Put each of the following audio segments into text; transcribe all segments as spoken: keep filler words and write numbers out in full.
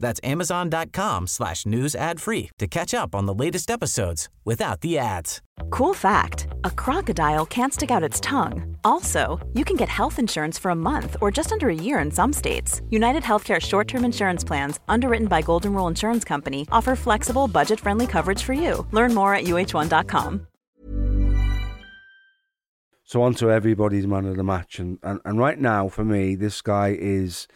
That's amazon.com slash news ad free to catch up on the latest episodes without the ads. Cool fact, a crocodile can't stick out its tongue. Also, you can get health insurance for a month or just under a year in some states. UnitedHealthcare short-term insurance plans, underwritten by Golden Rule Insurance Company, offer flexible, budget-friendly coverage for you. Learn more at U H one dot com. So on to everybody's man of the match. And, and, and right now, for me, this guy is,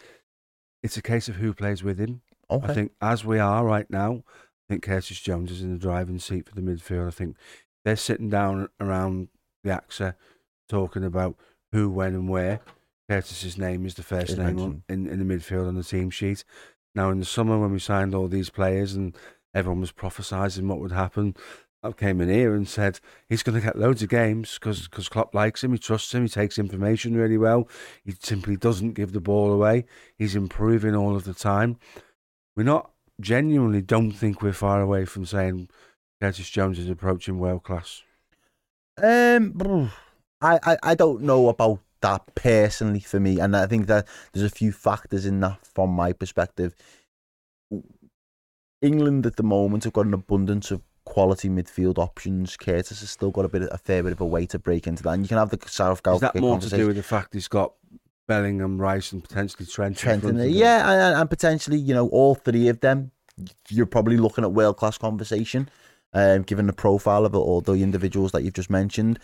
it's a case of who plays with him. Okay. I think as we are right now, I think Curtis Jones is in the driving seat for the midfield. I think they're sitting down around the AXA talking about who, when and where. Curtis's name is the first name on, in, in the midfield on the team sheet. Now in the summer when we signed all these players and everyone was prophesying what would happen, I came in here and said he's going to get loads of games because Klopp likes him, he trusts him, he takes information really well. He simply doesn't give the ball away. He's improving all of the time. We're not, genuinely don't think we're far away from saying Curtis Jones is approaching world class. Um, I, I, I don't know about that personally for me. And I think that there's a few factors in that from my perspective. England at the moment have got an abundance of quality midfield options. Curtis has still got a bit, a fair bit of a way to break into that. And you can have the Southgate. Is that more to do with the fact he's got Bellingham, Rice, and potentially Trent? Trent in there. Yeah, and, and potentially, you know, all three of them, you're probably looking at world-class conversation, um, given the profile of it, or the individuals that you've just mentioned.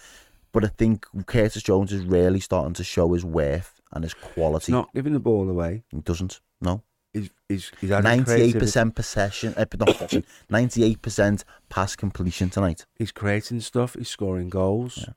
But I think Curtis Jones is really starting to show his worth and his quality. He's not giving the ball away. He doesn't, no. He's, he's, he's had ninety-eight percent possession, uh, not possession, ninety-eight percent pass completion tonight. He's creating stuff, he's scoring goals. Yeah.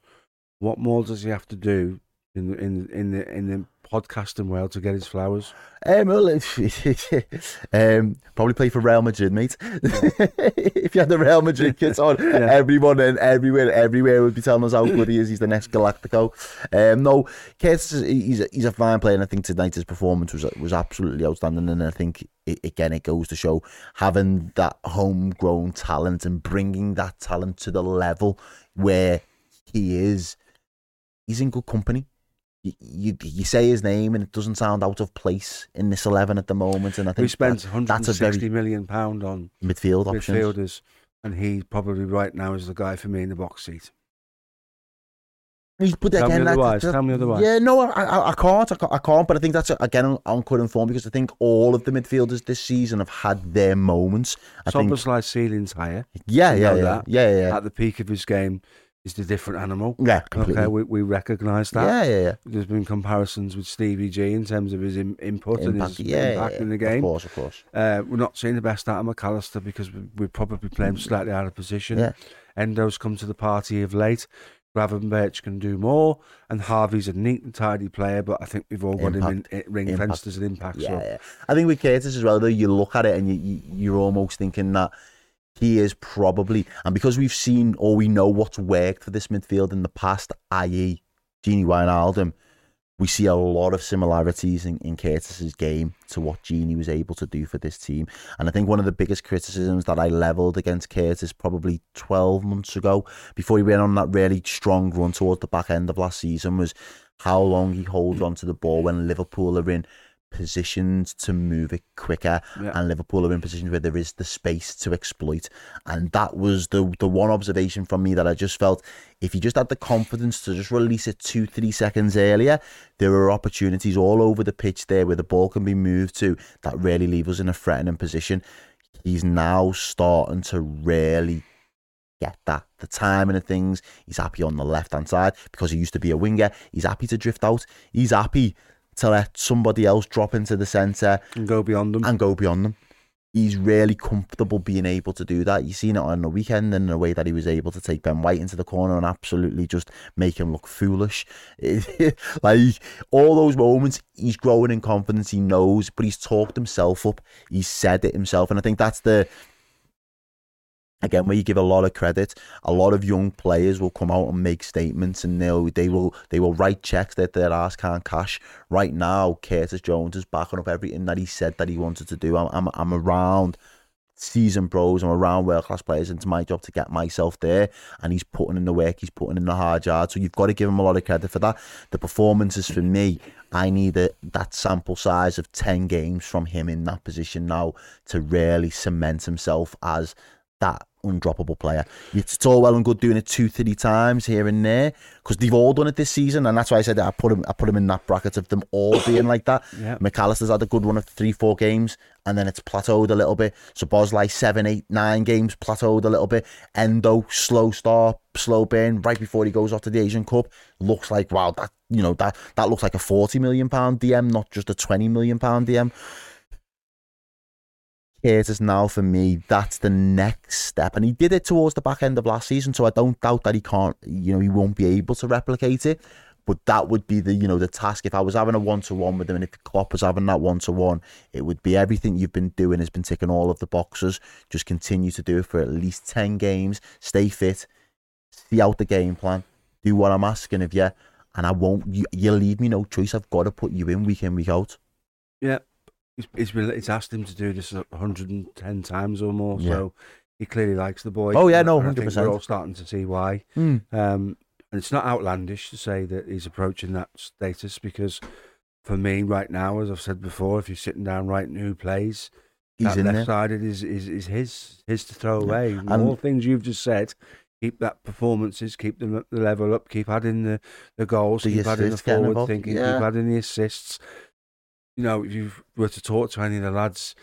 What more does he have to do in the, in, in the, in the podcasting world to get his flowers? Um, well, um, probably play for Real Madrid, mate. Yeah. If you had the Real Madrid kit on, yeah. everyone and everywhere, everywhere would be telling us how good he is. He's the next Galactico. Um, no, Curtis, is, he's a, he's a fine player, and I think tonight his performance was was absolutely outstanding. And I think it, again, it goes to show having that homegrown talent and bringing that talent to the level where he is. He's in good company. You, you you say his name and it doesn't sound out of place in this eleven at the moment, and I think we spent that, one hundred sixty million pounds on midfield midfielders, options. And he probably right now is the guy for me in the box seat. But tell, again, me otherwise, that, that, tell me otherwise. Yeah, no, I, I, I can't. I, I can't. But I think that's again on current informed because I think all of the midfielders this season have had their moments. I think Sobersley's ceiling's higher. Yeah, yeah, yeah, that. yeah, yeah. At the peak of his game. Is a different animal. Yeah, completely. Okay, we, we recognise that. Yeah, yeah, yeah. There's been comparisons with Stevie G in terms of his in, input impact, and his yeah, impact yeah, in the game. Of course, of course. Uh, we're not seeing the best out of McAllister because we're probably playing slightly out of position. Yeah. Endo's come to the party of late. Gravenberch can do more, and Harvey's a neat and tidy player, but I think we've all got impact. him in, in ring fenced as an impact. Yeah, so. yeah. I think with Curtis as well, though, you look at it and you, you, you're almost thinking that he is probably, and because we've seen or we know what's worked for this midfield in the past, that is. Gini Wijnaldum, we see a lot of similarities in, in Curtis's game to what Gini was able to do for this team. And I think one of the biggest criticisms that I levelled against Curtis probably twelve months ago, before he went on that really strong run towards the back end of last season, was how long he holds on to the ball when Liverpool are in positions to move it quicker, yeah. and Liverpool are in positions where there is the space to exploit. And that was the the one observation from me that I just felt, if you just had the confidence to just release it two, three seconds earlier, there are opportunities all over the pitch there where the ball can be moved to that really leave us in a threatening position. He's now starting to really get that. The timing of things, he's happy on the left-hand side because he used to be a winger. He's happy to drift out. He's happy to let somebody else drop into the centre and go beyond them. And go beyond them. He's really comfortable being able to do that. You've seen it on the weekend in the way that he was able to take Ben White into the corner and absolutely just make him look foolish. Like, all those moments, he's growing in confidence, he knows, but he's talked himself up. He's said it himself. And I think that's the again, where you give a lot of credit, a lot of young players will come out and make statements, and they'll they will they will write checks that their ass can't cash. Right now, Curtis Jones is backing up everything that he said that he wanted to do. I'm I'm, I'm around seasoned pros, I'm around world class players, and it's my job to get myself there. And he's putting in the work, he's putting in the hard yards. So you've got to give him a lot of credit for that. The performances for me, I need a, that sample size of ten games from him in that position now to really cement himself as that undroppable player. It's all well and good doing it two, three times here and there, because they've all done it this season, and that's why I said that I put him, I put him in that bracket of them all being like that. Yep. McAllister's had a good run of three, four games, and then it's plateaued a little bit. So Bosley, seven, eight, nine games, plateaued a little bit. Endo, slow start, slow burn, right before he goes off to the Asian Cup. Looks like, wow, that you know that that looks like a forty million pound D M, not just a twenty million pound D M. Curtis now, for me, that's the next step, and he did it towards the back end of last season, so I don't doubt that he can't, you know, he won't be able to replicate it, but that would be the, you know, the task. If I was having a one-to-one with him, and if Klopp was having that one-to-one, it would be everything you've been doing has been ticking all of the boxes, just continue to do it for at least ten games, stay fit, see out the game plan, do what I'm asking of you, and I won't, you, you leave me no choice, I've got to put you in week in, week out. Yeah. It's, it's asked him to do this one hundred ten times or more, yeah. So he clearly likes the boy. Oh, yeah, no, one hundred percent. I think we're all starting to see why. Mm. Um, and it's not outlandish to say that he's approaching that status, because for me right now, as I've said before, if you're sitting down writing who plays, he's that left-sided is, is, is his, his to throw yeah. away. And all things you've just said, keep that performances, keep them the level up, keep adding the, the goals, the keep adding the forward thinking, yeah. keep adding the assists. You know, if you were to talk to any of the lads,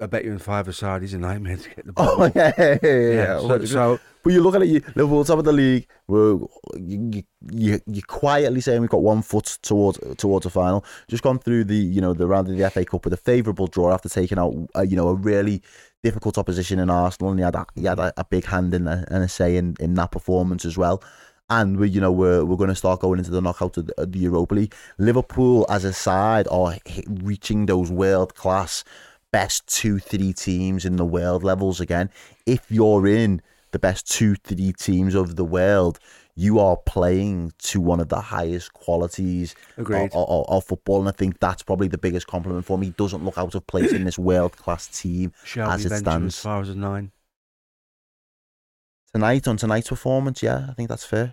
I bet you in five-a-side, he's a nightmare to get the ball. Oh, yeah, yeah, yeah. yeah. So, so, but you're looking at you, Liverpool, top of the league, we're, you, you, you're quietly saying we've got one foot towards towards a final. Just gone through the, you know, the round of the F A Cup with a favourable draw after taking out, uh, you know, a really difficult opposition in Arsenal, and he had a, he had a, a big hand in the, and a say in, in that performance as well. And we, you know, we're we're going to start going into the knockout of the, of the Europa League. Liverpool, as a side, are reaching those world class, best two, three teams in the world levels again. If you're in the best two, three teams of the world, you are playing to one of the highest qualities of, of, of football, and I think that's probably the biggest compliment for me. He doesn't look out of place in this world class team Shall as it stands. As far as a nine. Tonight, on tonight's performance, yeah, I think that's fair.